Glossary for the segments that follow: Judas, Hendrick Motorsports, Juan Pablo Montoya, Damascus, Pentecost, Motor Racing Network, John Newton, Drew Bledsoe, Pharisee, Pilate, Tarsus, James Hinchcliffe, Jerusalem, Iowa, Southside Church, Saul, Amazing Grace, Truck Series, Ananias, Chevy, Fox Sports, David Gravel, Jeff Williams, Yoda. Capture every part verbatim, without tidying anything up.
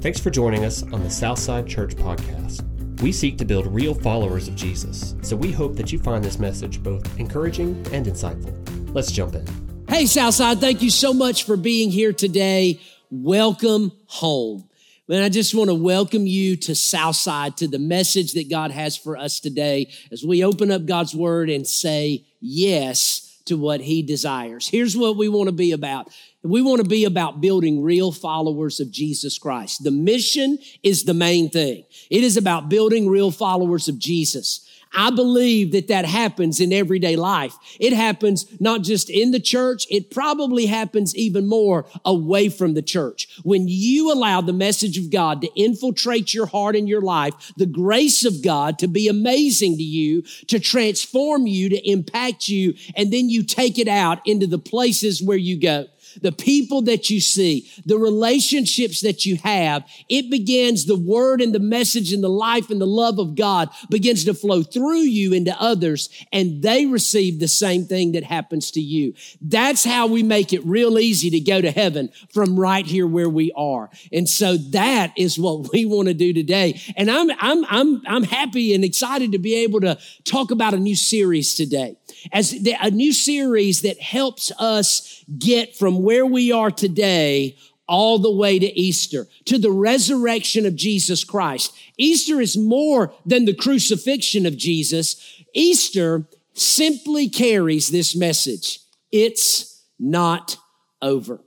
Thanks for joining us on the Southside Church podcast. We seek to build real followers of Jesus, so we hope that you find this message both encouraging and insightful. Let's jump in. Hey, Southside, thank you so much for being here today. Welcome home. Man, I just want to welcome you to Southside, to the message that God has for us today as we open up God's Word and say yes to what He desires. Here's what we want to be about. We want to be about building real followers of Jesus Christ. The mission is the main thing. It is about building real followers of Jesus. I believe that that happens in everyday life. It happens not just in the church. It probably happens even more away from the church. When you allow the message of God to infiltrate your heart and your life, the grace of God to be amazing to you, to transform you, to impact you, and then you take it out into the places where you go. The people that you see, the relationships that you have, it begins, the word and the message and the life and the love of God begins to flow through you into others, and they receive the same thing that happens to you. That's how we make it real easy to go to heaven from right here where we are. And so that is what we want to do today. And I'm, I'm, I'm, I'm happy and excited to be able to talk about a new series today. As a new series that helps us get from where we are today all the way to Easter, to the resurrection of Jesus Christ. Easter is more than the crucifixion of Jesus. Easter simply carries this message. It's not over.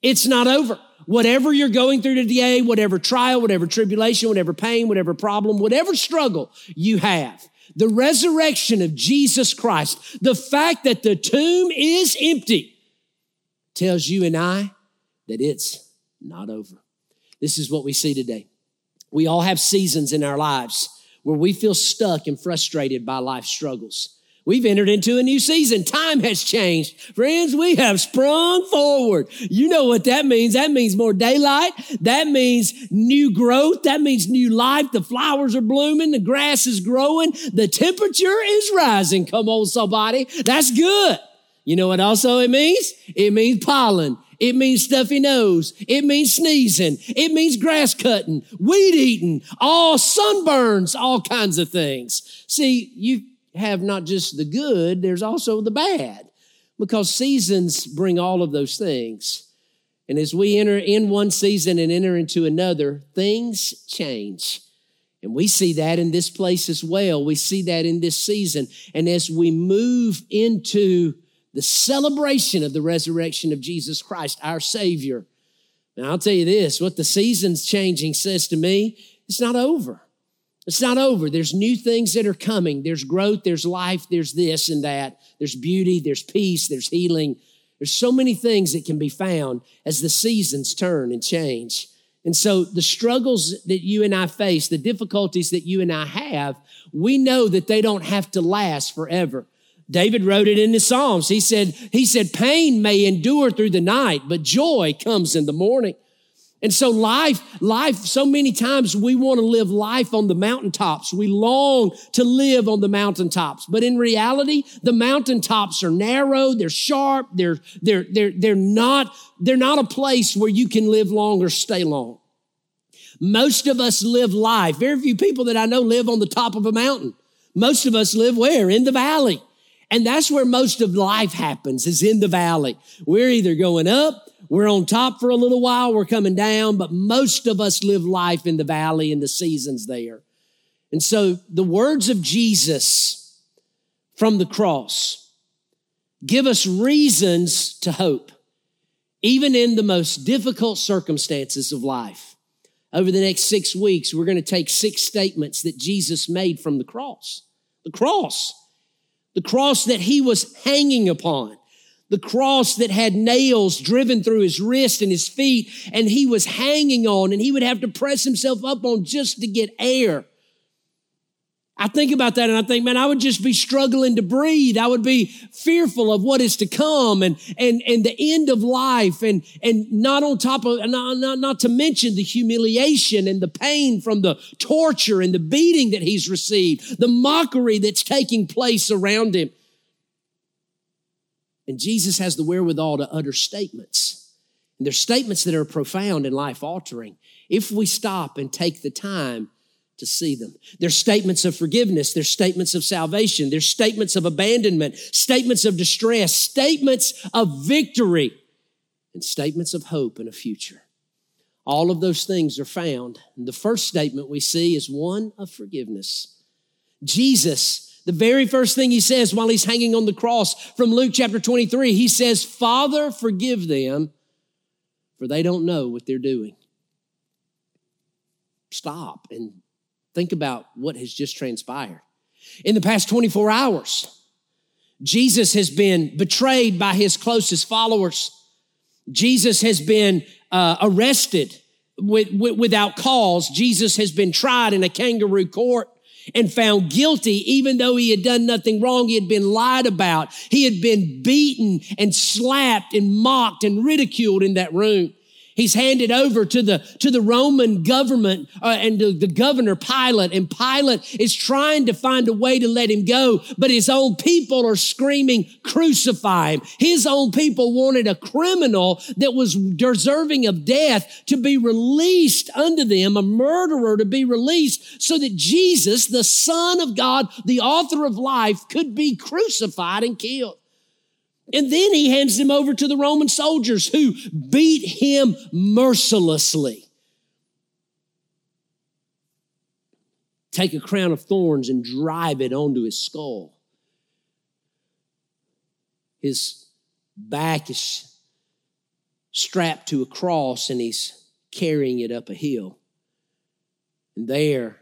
It's not over. Whatever you're going through today, whatever trial, whatever tribulation, whatever pain, whatever problem, whatever struggle you have, the resurrection of Jesus Christ, the fact that the tomb is empty, tells you and I that it's not over. This is what we see today. We all have seasons in our lives where we feel stuck and frustrated by life's struggles. We've entered into a new season. Time has changed. Friends, we have sprung forward. You know what that means. That means more daylight. That means new growth. That means new life. The flowers are blooming. The grass is growing. The temperature is rising. Come on, somebody. That's good. You know what also it means? It means pollen. It means stuffy nose. It means sneezing. It means grass cutting, weed eating, all sunburns, all kinds of things. See, you have not just the good, there's also the bad, because seasons bring all of those things. And as we enter in one season and enter into another, things change. And we see that in this place as well. We see that in this season. And as we move into the celebration of the resurrection of Jesus Christ, our Savior, now I'll tell you this, what the seasons changing says to me, it's not over. It's not over. There's new things that are coming. There's growth, there's life, there's this and that. There's beauty, there's peace, there's healing. There's so many things that can be found as the seasons turn and change. And so the struggles that you and I face, the difficulties that you and I have, we know that they don't have to last forever. David wrote it in the Psalms. He said, he said, pain may endure through the night, but joy comes in the morning. And so life, life, so many times we want to live life on the mountaintops. We long to live on the mountaintops. But in reality, the mountaintops are narrow, they're sharp, they're, they're, they're, they're not, they're not a place where you can live long or stay long. Most of us live life. Very few people that I know live on the top of a mountain. Most of us live where? In the valley. And that's where most of life happens, is in the valley. We're either going up, we're on top for a little while, we're coming down, but most of us live life in the valley and the seasons there. And so the words of Jesus from the cross give us reasons to hope, even in the most difficult circumstances of life. Over the next six weeks, we're going to take six statements that Jesus made from the cross. The cross, the cross that he was hanging upon. The cross that had nails driven through his wrist and his feet, and he was hanging on, and he would have to press himself up on just to get air. I think about that and I think, man, I would just be struggling to breathe. I would be fearful of what is to come and, and, and the end of life, and, and not on top of, not, not, not to mention the humiliation and the pain from the torture and the beating that he's received, the mockery that's taking place around him. And Jesus has the wherewithal to utter statements And there's statements that are profound and life-altering if we stop and take the time to see them. There's statements of forgiveness. There's statements of salvation. There's statements of abandonment, statements of distress, statements of victory, and statements of hope and a future. All of those things are found. And the first statement we see is one of forgiveness. Jesus, the very first thing he says while he's hanging on the cross from Luke chapter twenty-three, he says, "Father, forgive them, for they don't know what they're doing." Stop and think about what has just transpired. In the past twenty-four hours, Jesus has been betrayed by his closest followers. Jesus has been uh, arrested with, with, without cause. Jesus has been tried in a kangaroo court and found guilty, even though he had done nothing wrong. He had been lied about. He had been beaten and slapped and mocked and ridiculed in that room. He's handed over to the, to the Roman government uh, and the, the governor, Pilate, and Pilate is trying to find a way to let him go, but his own people are screaming, "Crucify him." His own people wanted a criminal that was deserving of death to be released unto them, a murderer to be released, so that Jesus, the Son of God, the author of life, could be crucified and killed. And then he hands him over to the Roman soldiers who beat him mercilessly. Take a crown of thorns and drive it onto his skull. His back is strapped to a cross and he's carrying it up a hill. And there,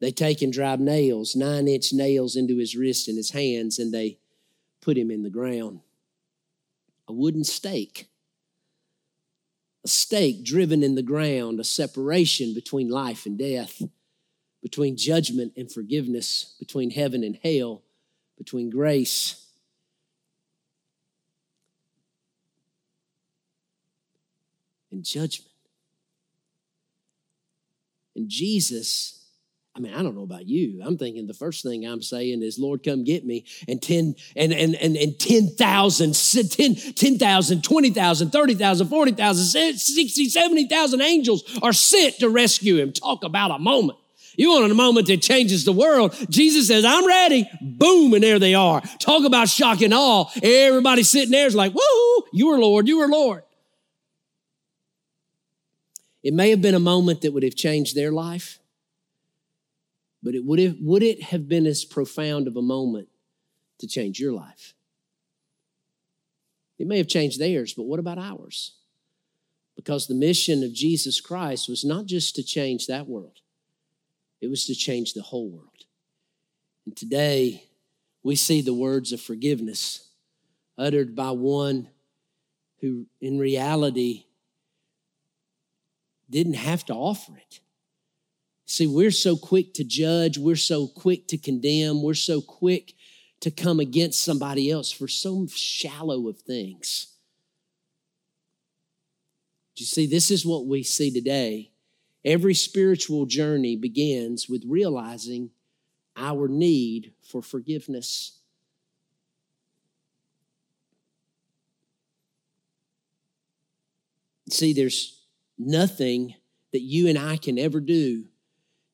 they take and drive nails, nine-inch nails into his wrists and his hands, and they put him in the ground. A wooden stake, a stake driven in the ground, a separation between life and death, between judgment and forgiveness, between heaven and hell, between grace. And judgment. And Jesus, I mean, I don't know about you. I'm thinking the first thing I'm saying is, "Lord, come get me." And ten, and and and and ten thousand, ten thousand, twenty thousand, thirty thousand, forty thousand, sixty, seventy thousand angels are sent to rescue him. Talk about a moment. You want a moment that changes the world. Jesus says, "I'm ready." Boom, and there they are. Talk about shock and awe. Everybody sitting there is like, "Woo, you are Lord, you are Lord." It may have been a moment that would have changed their life. But it would, have, would it have been as profound of a moment to change your life? It may have changed theirs, but what about ours? Because the mission of Jesus Christ was not just to change that world. It was to change the whole world. And today, we see the words of forgiveness uttered by one who, in reality, didn't have to offer it. See, we're so quick to judge, we're so quick to condemn, we're so quick to come against somebody else for so shallow of things. You see, this is what we see today. Every spiritual journey begins with realizing our need for forgiveness. See, there's nothing that you and I can ever do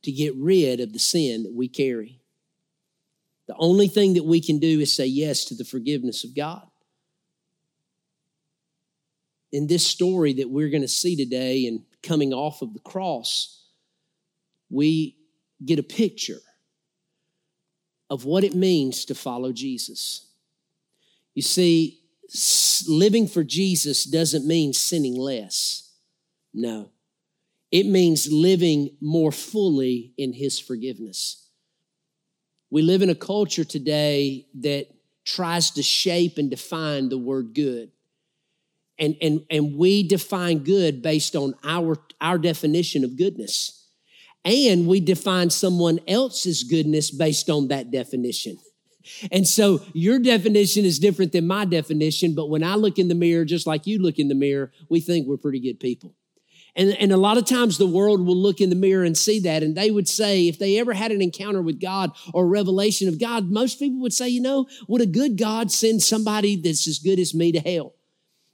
to get rid of the sin that we carry. The only thing that we can do is say yes to the forgiveness of God. In this story that we're going to see today and coming off of the cross, we get a picture of what it means to follow Jesus. You see, living for Jesus doesn't mean sinning less. No. It means living more fully in his forgiveness. We live in a culture today that tries to shape and define the word good. And, and, and we define good based on our, our definition of goodness. And we define someone else's goodness based on that definition. And so your definition is different than my definition, but when I look in the mirror, just like you look in the mirror, we think we're pretty good people. And, and a lot of times the world will look in the mirror and see that, and they would say, if they ever had an encounter with God or a revelation of God, most people would say, you know, would a good God send somebody that's as good as me to hell?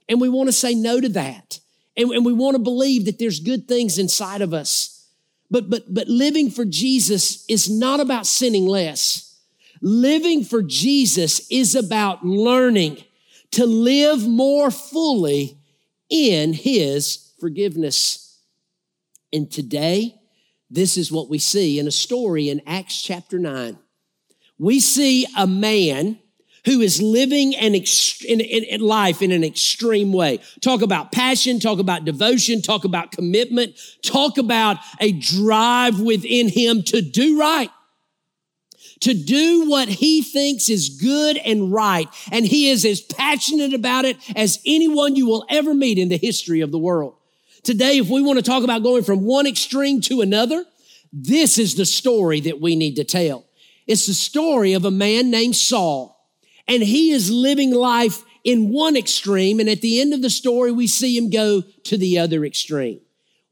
And we want to say no to that. And, and we want to believe that there's good things inside of us. But, but, but living for Jesus is not about sinning less. Living for Jesus is about learning to live more fully in his forgiveness. And today, this is what we see in a story in Acts chapter nine. We see a man who is living an ext- in, in, in life in an extreme way. Talk about passion, talk about devotion, talk about commitment, talk about a drive within him to do right, to do what he thinks is good and right. And he is as passionate about it as anyone you will ever meet in the history of the world. Today, if we want to talk about going from one extreme to another, this is the story that we need to tell. It's the story of a man named Saul. And he is living life in one extreme. And at the end of the story, we see him go to the other extreme.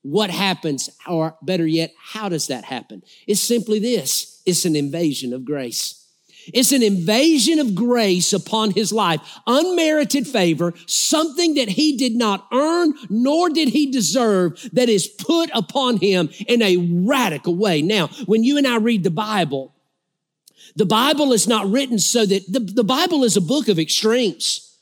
What happens, or better yet, how does that happen? It's simply this. It's an invasion of grace. It's an invasion of grace upon his life. Unmerited favor, something that he did not earn, nor did he deserve, that is put upon him in a radical way. Now, when you and I read the Bible, the Bible is not written so that the, the Bible is a book of extremes.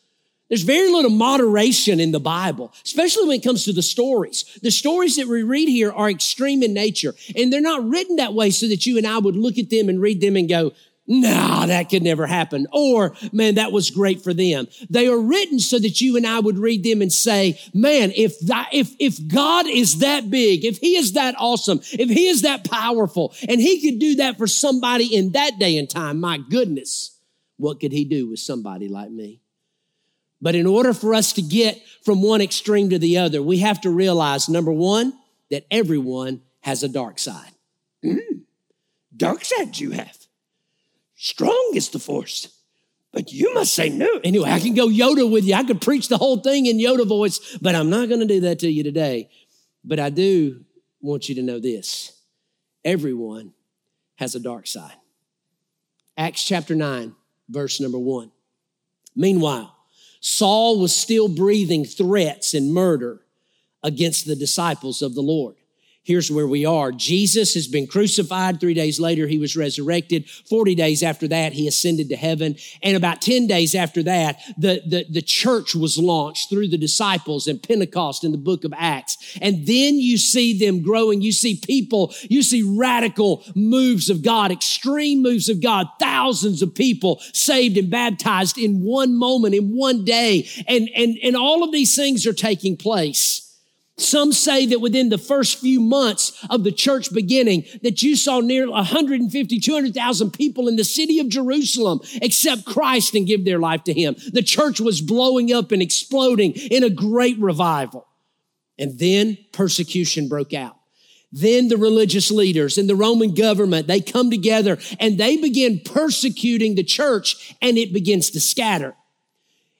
There's very little moderation in the Bible, especially when it comes to the stories. The stories that we read here are extreme in nature, and they're not written that way so that you and I would look at them and read them and go, nah, that could never happen. Or, man, that was great for them. They are written so that you and I would read them and say, man, if that, if, if God is that big, if he is that awesome, if he is that powerful, and he could do that for somebody in that day and time, my goodness, what could he do with somebody like me? But in order for us to get from one extreme to the other, we have to realize, number one, that everyone has a dark side. Mm, dark side you have. Strong is the force, but you must say no. Anyway, I can go Yoda with you. I could preach the whole thing in Yoda voice, but I'm not going to do that to you today. But I do want you to know this. Everyone has a dark side. Acts chapter nine, verse number one. Meanwhile, Saul was still breathing threats and murder against the disciples of the Lord. Here's where we are. Jesus has been crucified. Three days later, he was resurrected. forty days after that, he ascended to heaven. And about ten days after that, the, the, the church was launched through the disciples and Pentecost in the book of Acts. And then you see them growing. You see people, you see radical moves of God, extreme moves of God, thousands of people saved and baptized in one moment, in one day. And, and, and all of these things are taking place. Some say that within the first few months of the church beginning that you saw nearly one hundred fifty, two hundred thousand people in the city of Jerusalem accept Christ and give their life to him. The church was blowing up and exploding in a great revival. And then persecution broke out. Then the religious leaders and the Roman government, they come together and they begin persecuting the church, and it begins to scatter.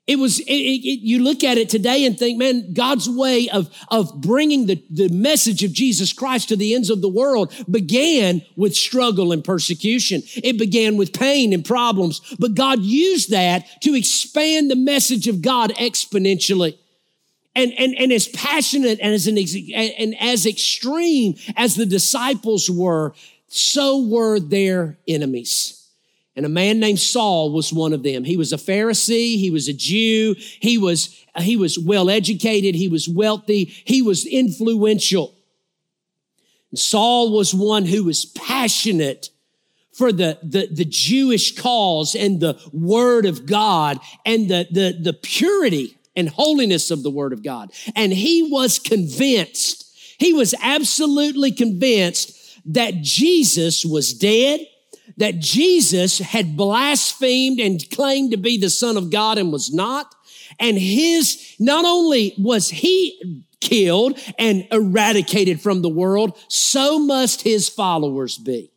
It was, it, it, you look at it today and think, man, God's way of, of bringing the, the message of Jesus Christ to the ends of the world began with struggle and persecution. It began with pain and problems, but God used that to expand the message of God exponentially. And, and, and as passionate and as, an, and as extreme as the disciples were, so were their enemies. And a man named Saul was one of them. He was a Pharisee. He was a Jew. He was, he was well-educated. He was wealthy. He was influential. And Saul was one who was passionate for the, the, the Jewish cause and the Word of God and the, the, the purity and holiness of the Word of God. And he was convinced, he was absolutely convinced that Jesus was dead, that Jesus had blasphemed and claimed to be the Son of God and was not. And his, not only was he killed and eradicated from the world, so must his followers be.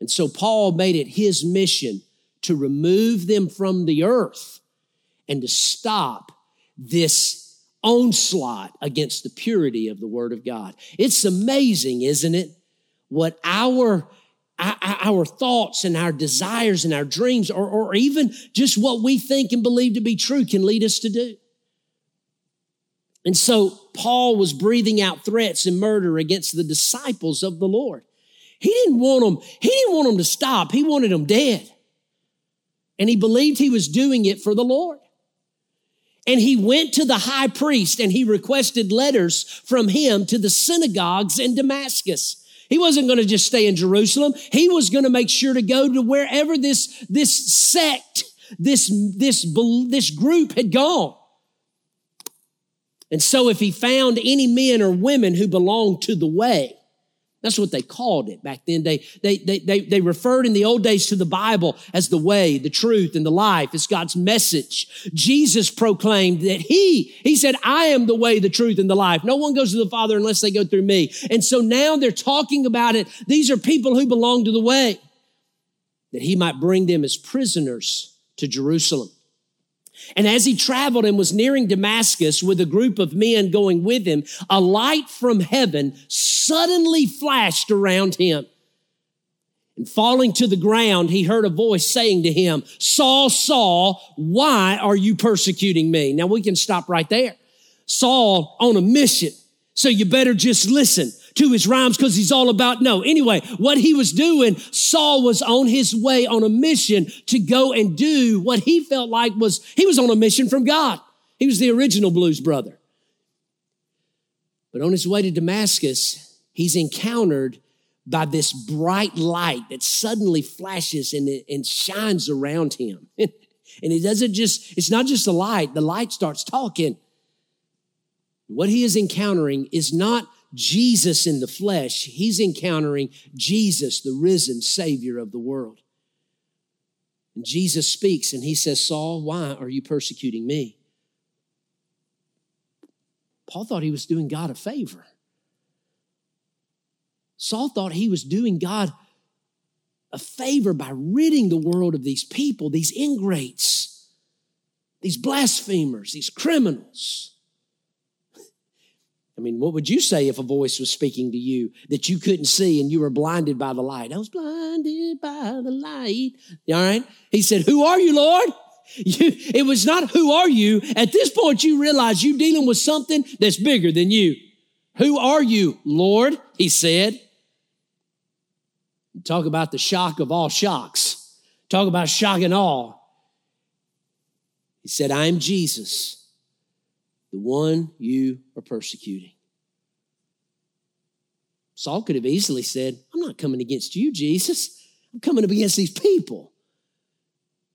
And so Paul made it his mission to remove them from the earth and to stop this onslaught against the purity of the Word of God. It's amazing, isn't it, what our our thoughts and our desires and our dreams, or, or even just what we think and believe to be true can lead us to do. And so Paul was breathing out threats and murder against the disciples of the Lord. He didn't want them, he didn't want them to stop. He wanted them dead. And he believed he was doing it for the Lord. And he went to the high priest and he requested letters from him to the synagogues in Damascus. He wasn't going to just stay in Jerusalem. He was going to make sure to go to wherever this, this sect, this, this, this group had gone. And so if he found any men or women who belonged to the way, that's what they called it back then. They, they, they, they, they referred in the old days to the Bible as the way, the truth, and the life. It's God's message. Jesus proclaimed that he, he said, I am the way, the truth, and the life. No one goes to the Father unless they go through me. And so now they're talking about it. These are people who belong to the way, that he might bring them as prisoners to Jerusalem. And as he traveled and was nearing Damascus with a group of men going with him, a light from heaven suddenly flashed around him. And falling to the ground, he heard a voice saying to him, Saul, Saul, why are you persecuting me? Now we can stop right there. Saul on a mission. So you better just listen to his rhymes because he's all about, no. Anyway, what he was doing, Saul was on his way on a mission to go and do what he felt like was, he was on a mission from God. He was the original Blues Brother. But on his way to Damascus, he's encountered by this bright light that suddenly flashes and, and shines around him. And it doesn't just, it's not just a light. The light starts talking. What he is encountering is not Jesus in the flesh. He's encountering Jesus, the risen Savior of the world. And Jesus speaks and he says, Saul, why are you persecuting me? Paul thought he was doing God a favor. Saul thought he was doing God a favor by ridding the world of these people, these ingrates, these blasphemers, these criminals. I mean, what would you say if a voice was speaking to you that you couldn't see and you were blinded by the light? I was blinded by the light. All right. He said, who are you, Lord? You, it was not who are you. At this point, you realize you're dealing with something that's bigger than you. Who are you, Lord? He said. Talk about the shock of all shocks. Talk about shock and awe. He said, I am Jesus, the one you are persecuting. Saul could have easily said, I'm not coming against you, Jesus. I'm coming up against these people.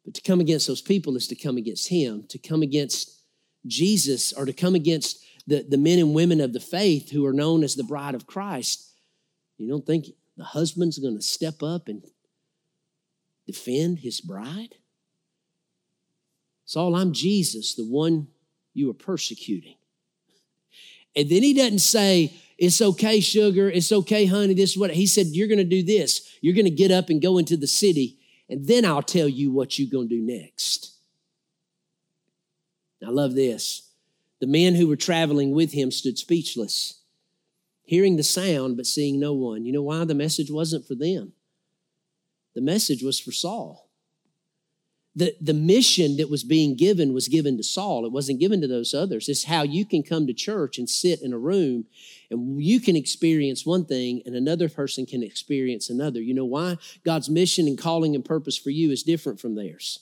But to come against those people is to come against him. To come against Jesus, or to come against the, the men and women of the faith who are known as the bride of Christ, you don't think the husband's going to step up and defend his bride? Saul, I'm Jesus, the one you are persecuting. And then he doesn't say, it's okay, sugar. It's okay, honey. This is what he said. You're going to do this. You're going to get up and go into the city, and then I'll tell you what you're going to do next. I love this. The men who were traveling with him stood speechless, hearing the sound, but seeing no one. You know why? The message wasn't for them. The message was for Saul. The, the mission that was being given was given to Saul. It wasn't given to those others. It's how you can come to church and sit in a room and you can experience one thing and another person can experience another. You know why? God's mission and calling and purpose for you is different from theirs.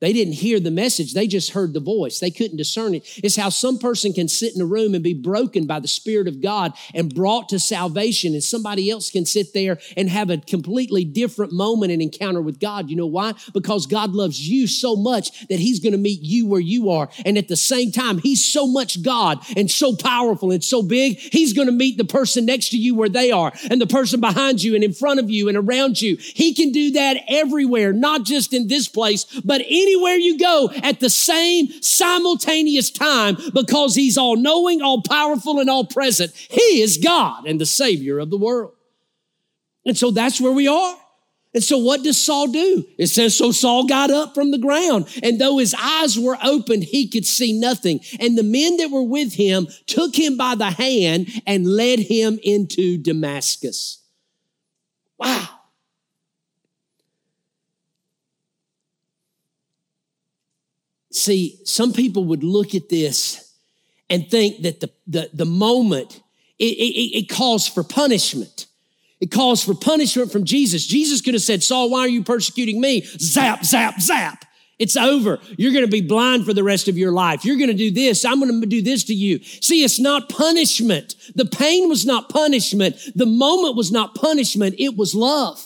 They didn't hear the message. They just heard the voice. They couldn't discern it. It's how some person can sit in a room and be broken by the Spirit of God and brought to salvation, and somebody else can sit there and have a completely different moment and encounter with God. You know why? Because God loves you so much that he's going to meet you where you are. And at the same time, he's so much God and so powerful and so big, he's going to meet the person next to you where they are, and the person behind you and in front of you and around you. He can do that everywhere, not just in this place, but anywhere. Anywhere you go at the same simultaneous time, because he's all-knowing, all-powerful, and all-present. He is God and the Savior of the world. And so that's where we are. And so what does Saul do? It says, so Saul got up from the ground, and though his eyes were opened, he could see nothing. And the men that were with him took him by the hand and led him into Damascus. Wow. See, some people would look at this and think that the, the, the moment, it, it, it calls for punishment. It calls for punishment from Jesus. Jesus could have said, Saul, why are you persecuting me? Zap, zap, zap. It's over. You're going to be blind for the rest of your life. You're going to do this. I'm going to do this to you. See, it's not punishment. The pain was not punishment. The moment was not punishment. It was love.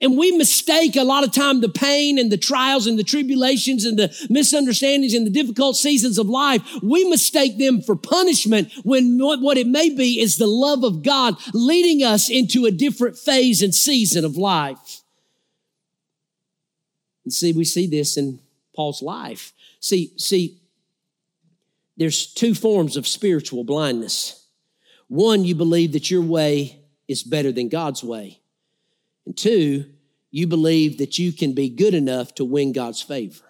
And we mistake a lot of time the pain and the trials and the tribulations and the misunderstandings and the difficult seasons of life. We mistake them for punishment when what it may be is the love of God leading us into a different phase and season of life. And see, we see this in Paul's life. See, see, there's two forms of spiritual blindness. One, you believe that your way is better than God's way. And two, you believe that you can be good enough to win God's favor.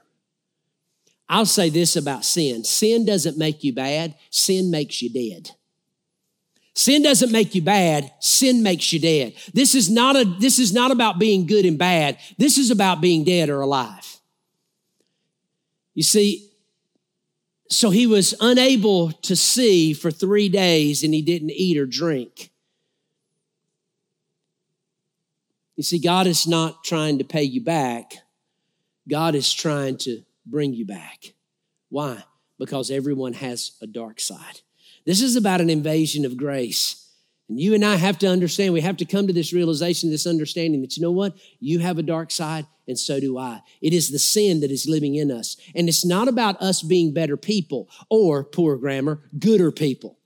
I'll say this about sin. Sin doesn't make you bad. Sin makes you dead. Sin doesn't make you bad. Sin makes you dead. This is not a, this is not about being good and bad. This is about being dead or alive. You see, so he was unable to see for three days and he didn't eat or drink. You see, God is not trying to pay you back. God is trying to bring you back. Why? Because everyone has a dark side. This is about an invasion of grace. And you and I have to understand, we have to come to this realization, this understanding that, you know what? You have a dark side and so do I. It is the sin that is living in us. And it's not about us being better people or, poor grammar, gooder people.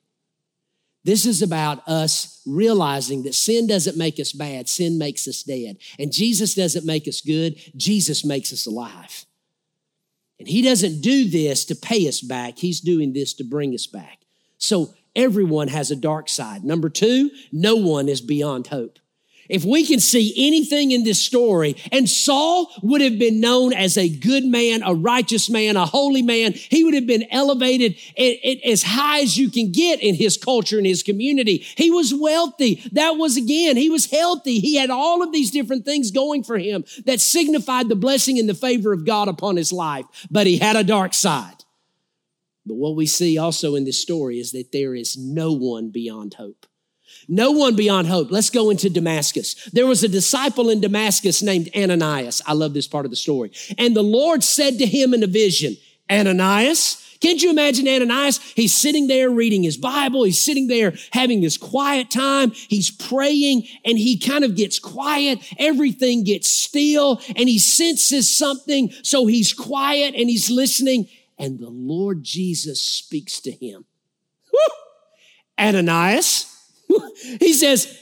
This is about us realizing that sin doesn't make us bad. Sin makes us dead. And Jesus doesn't make us good. Jesus makes us alive. And he doesn't do this to pay us back. He's doing this to bring us back. So everyone has a dark side. Number two, no one is beyond hope. If we can see anything in this story, and Saul would have been known as a good man, a righteous man, a holy man. He would have been elevated as high as you can get in his culture and his community. He was wealthy. That was, again, he was healthy. He had all of these different things going for him that signified the blessing and the favor of God upon his life. But he had a dark side. But what we see also in this story is that there is no one beyond hope. No one beyond hope. Let's go into Damascus. There was a disciple in Damascus named Ananias. I love this part of the story. And the Lord said to him in a vision, Ananias. Can't you imagine Ananias? He's sitting there reading his Bible. He's sitting there having this quiet time. He's praying and he kind of gets quiet. Everything gets still and he senses something. So he's quiet and he's listening. And the Lord Jesus speaks to him. Woo! Ananias, he says,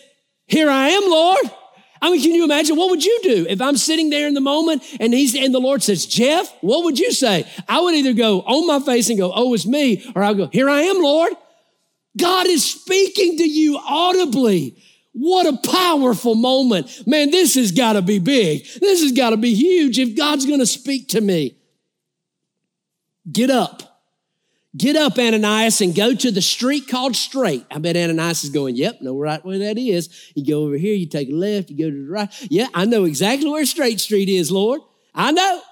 here I am, Lord. I mean, can you imagine? What would you do if I'm sitting there in the moment and he's and the Lord says, Jeff, what would you say? I would either go on my face and go, oh, it's me. Or I'll go, here I am, Lord. God is speaking to you audibly. What a powerful moment. Man, this has got to be big. This has got to be huge if God's going to speak to me. Get up. Get up, Ananias, and go to the street called Straight. I bet Ananias is going, yep, know right where that is. You go over here, you take a left, you go to the right. Yeah, I know exactly where Straight Street is, Lord. I know.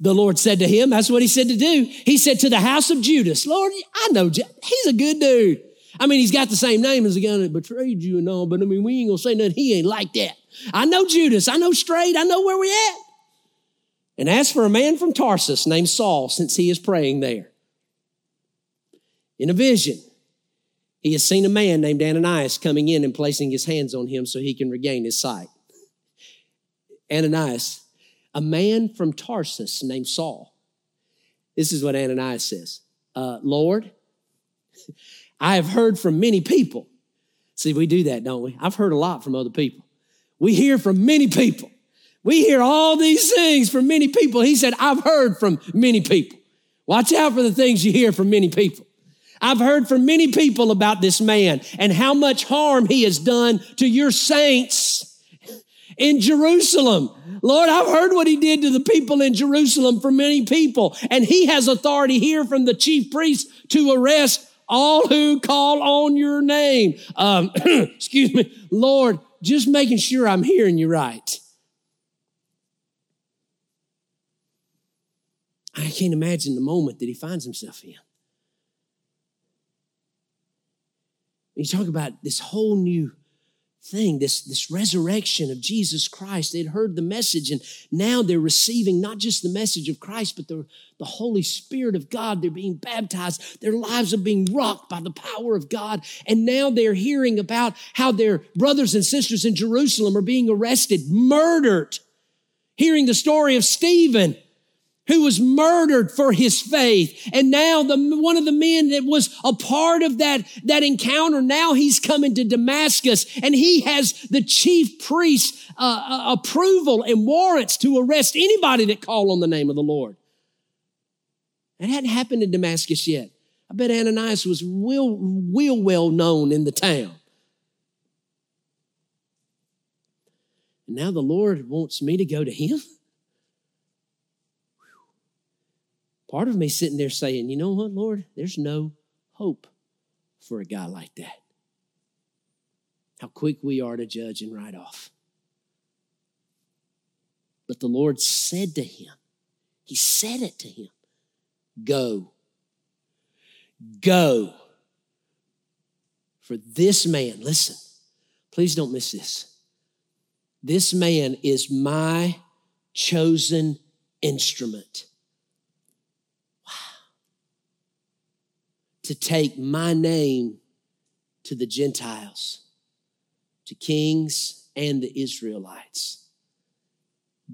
The Lord said to him, that's what he said to do. He said to the house of Judas, Lord, I know, he's a good dude. I mean, he's got the same name as the guy that betrayed you and all, but I mean, we ain't gonna say nothing. He ain't like that. I know Judas. I know Straight. I know where we at. And as for a man from Tarsus named Saul, since he is praying there, in a vision, he has seen a man named Ananias coming in and placing his hands on him so he can regain his sight. Ananias, a man from Tarsus named Saul. This is what Ananias says. Uh, Lord, I have heard from many people. See, we do that, don't we? I've heard a lot from other people. We hear from many people. We hear all these things from many people. He said, I've heard from many people. Watch out for the things you hear from many people. I've heard from many people about this man and how much harm he has done to your saints in Jerusalem. Lord, I've heard what he did to the people in Jerusalem for many people. And he has authority here from the chief priest to arrest all who call on your name. Um, excuse me, Lord, just making sure I'm hearing you right. I can't imagine the moment that he finds himself in. You talk about this whole new thing, this, this resurrection of Jesus Christ. They'd heard the message, and now they're receiving not just the message of Christ, but the, the Holy Spirit of God. They're being baptized. Their lives are being rocked by the power of God. And now they're hearing about how their brothers and sisters in Jerusalem are being arrested, murdered. Hearing the story of Stephen, who was murdered for his faith. And now the, one of the men that was a part of that, that encounter, now he's coming to Damascus, and he has the chief priest's uh, approval and warrants to arrest anybody that call on the name of the Lord. It hadn't happened in Damascus yet. I bet Ananias was real, real well known in the town. And now the Lord wants me to go to him? Part of me sitting there saying, you know what, Lord? There's no hope for a guy like that. How quick we are to judge and write off. But the Lord said to him, he said it to him, go, go. For this man, listen, please don't miss this. This man is my chosen instrument. To take my name to the Gentiles, to kings and the Israelites.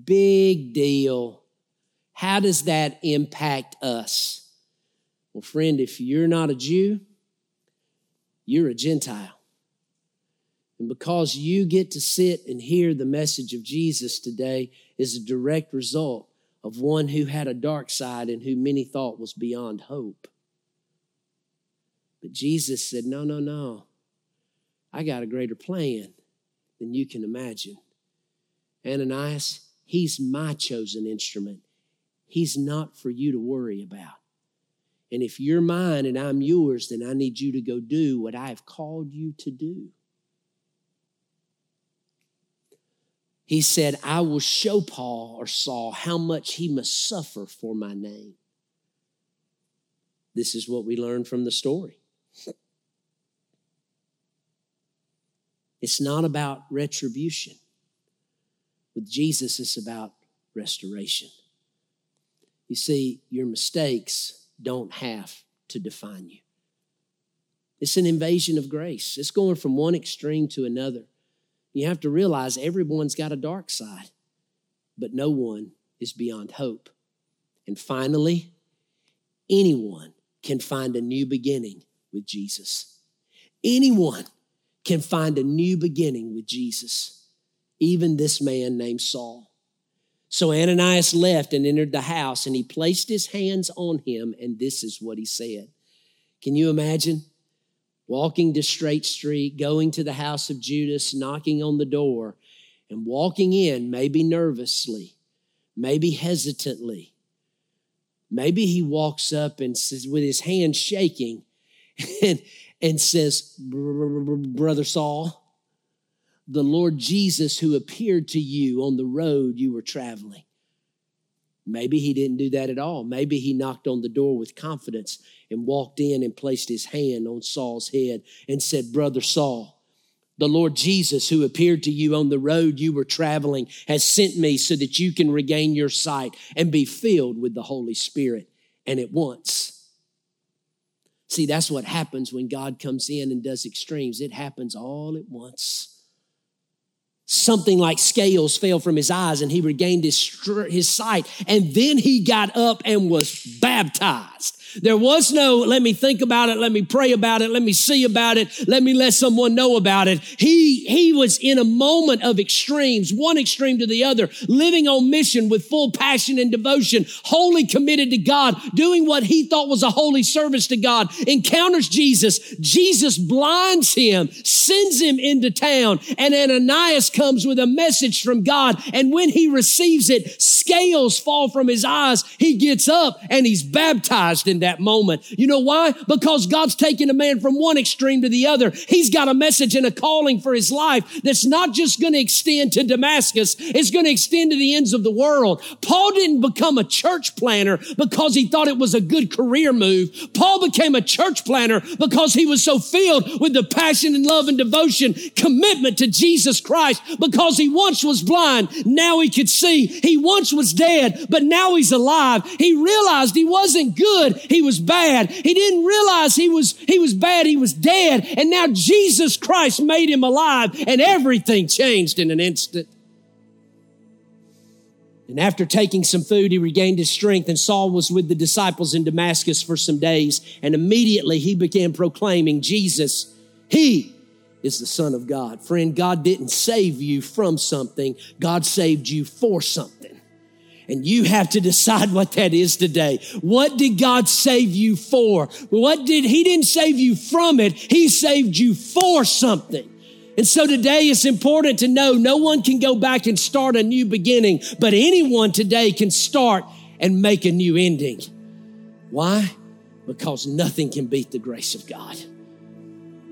Big deal. How does that impact us? Well, friend, if you're not a Jew, you're a Gentile. And because you get to sit and hear the message of Jesus today is a direct result of one who had a dark side and who many thought was beyond hope. But Jesus said, no, no, no. I got a greater plan than you can imagine. Ananias, he's my chosen instrument. He's not for you to worry about. And if you're mine and I'm yours, then I need you to go do what I have called you to do. He said, I will show Paul or Saul how much he must suffer for my name. This is what we learn from the story. It's not about retribution. With Jesus, it's about restoration. You see, your mistakes don't have to define you. It's an invasion of grace. It's going from one extreme to another. You have to realize everyone's got a dark side, but no one is beyond hope. And finally, anyone can find a new beginning with Jesus. Anyone can find a new beginning with Jesus, even this man named Saul. So Ananias left and entered the house, and he placed his hands on him, and this is what he said. Can you imagine? Walking to Straight Street, going to the house of Judas, knocking on the door, and walking in, maybe nervously, maybe hesitantly. Maybe he walks up and says, with his hand shaking, and, and says, Brother Saul, the Lord Jesus who appeared to you on the road you were traveling. Maybe he didn't do that at all. Maybe he knocked on the door with confidence and walked in and placed his hand on Saul's head and said, Brother Saul, the Lord Jesus who appeared to you on the road you were traveling has sent me so that you can regain your sight and be filled with the Holy Spirit. And at once. See, that's what happens when God comes in and does extremes. It happens all at once. Something like scales fell from his eyes and he regained his, his sight. And then he got up and was baptized. There was no, let me think about it. Let me pray about it. Let me see about it. Let me let someone know about it. He, he was in a moment of extremes, one extreme to the other, living on mission with full passion and devotion, wholly committed to God, doing what he thought was a holy service to God, encounters Jesus. Jesus blinds him, sends him into town, and Ananias comes with a message from God. And when he receives it, scales fall from his eyes. He gets up and he's baptized in in that moment. You know why? Because God's taking a man from one extreme to the other. He's got a message and a calling for his life that's not just going to extend to Damascus. It's going to extend to the ends of the world. Paul didn't become a church planner because he thought it was a good career move. Paul became a church planner because he was so filled with the passion and love and devotion, commitment to Jesus Christ, because he once was blind, now he could see. He once was dead, but now he's alive. He realized he wasn't good, he was bad. He didn't realize he was, he was bad, he was dead. And now Jesus Christ made him alive, and everything changed in an instant. And after taking some food, he regained his strength, and Saul was with the disciples in Damascus for some days. And immediately he began proclaiming, Jesus, he is the Son of God. Friend, God didn't save you from something. God saved you for something. And you have to decide what that is today. What did God save you for? What did, he didn't save you from it. He saved you for something. And so today it's important to know no one can go back and start a new beginning, but anyone today can start and make a new ending. Why? Because nothing can beat the grace of God.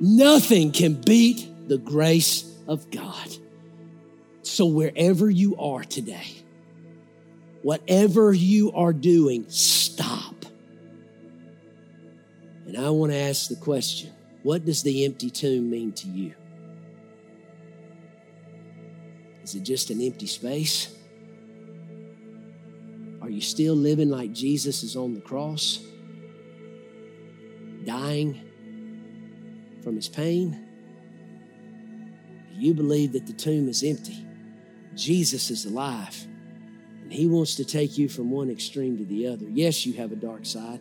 Nothing can beat the grace of God. So wherever you are today, whatever you are doing, stop. And I want to ask the question, what does the empty tomb mean to you? Is it just an empty space? Are you still living like Jesus is on the cross, dying from his pain? Do you believe that the tomb is empty? Jesus is alive, and he wants to take you from one extreme to the other. Yes, you have a dark side.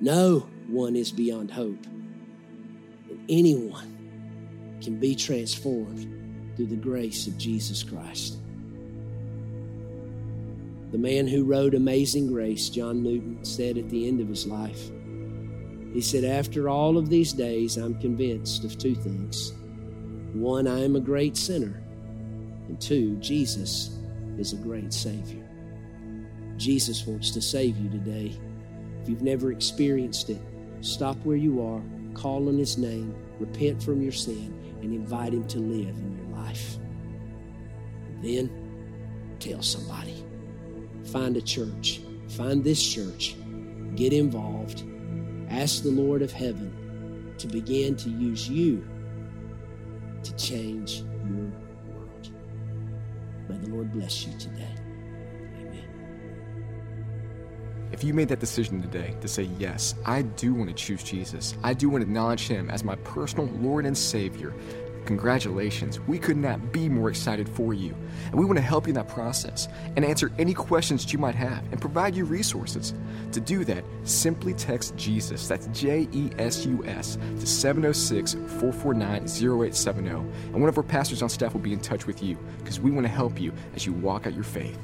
No one is beyond hope. And anyone can be transformed through the grace of Jesus Christ. The man who wrote Amazing Grace, John Newton, said at the end of his life, he said, after all of these days, I'm convinced of two things. One, I am a great sinner. And two, Jesus is a great Savior. Jesus wants to save you today. If you've never experienced it, stop where you are, call on his name, repent from your sin, and invite him to live in your life. And then tell somebody. Find a church. Find this church. Get involved. Ask the Lord of heaven to begin to use you to change your world. May the Lord bless you today. If you made that decision today to say, yes, I do want to choose Jesus, I do want to acknowledge him as my personal Lord and Savior, congratulations. We could not be more excited for you. And we want to help you in that process and answer any questions that you might have and provide you resources. To do that, simply text Jesus, that's J E S U S, to seven oh six, four four nine, oh eight seven oh. And one of our pastors on staff will be in touch with you because we want to help you as you walk out your faith.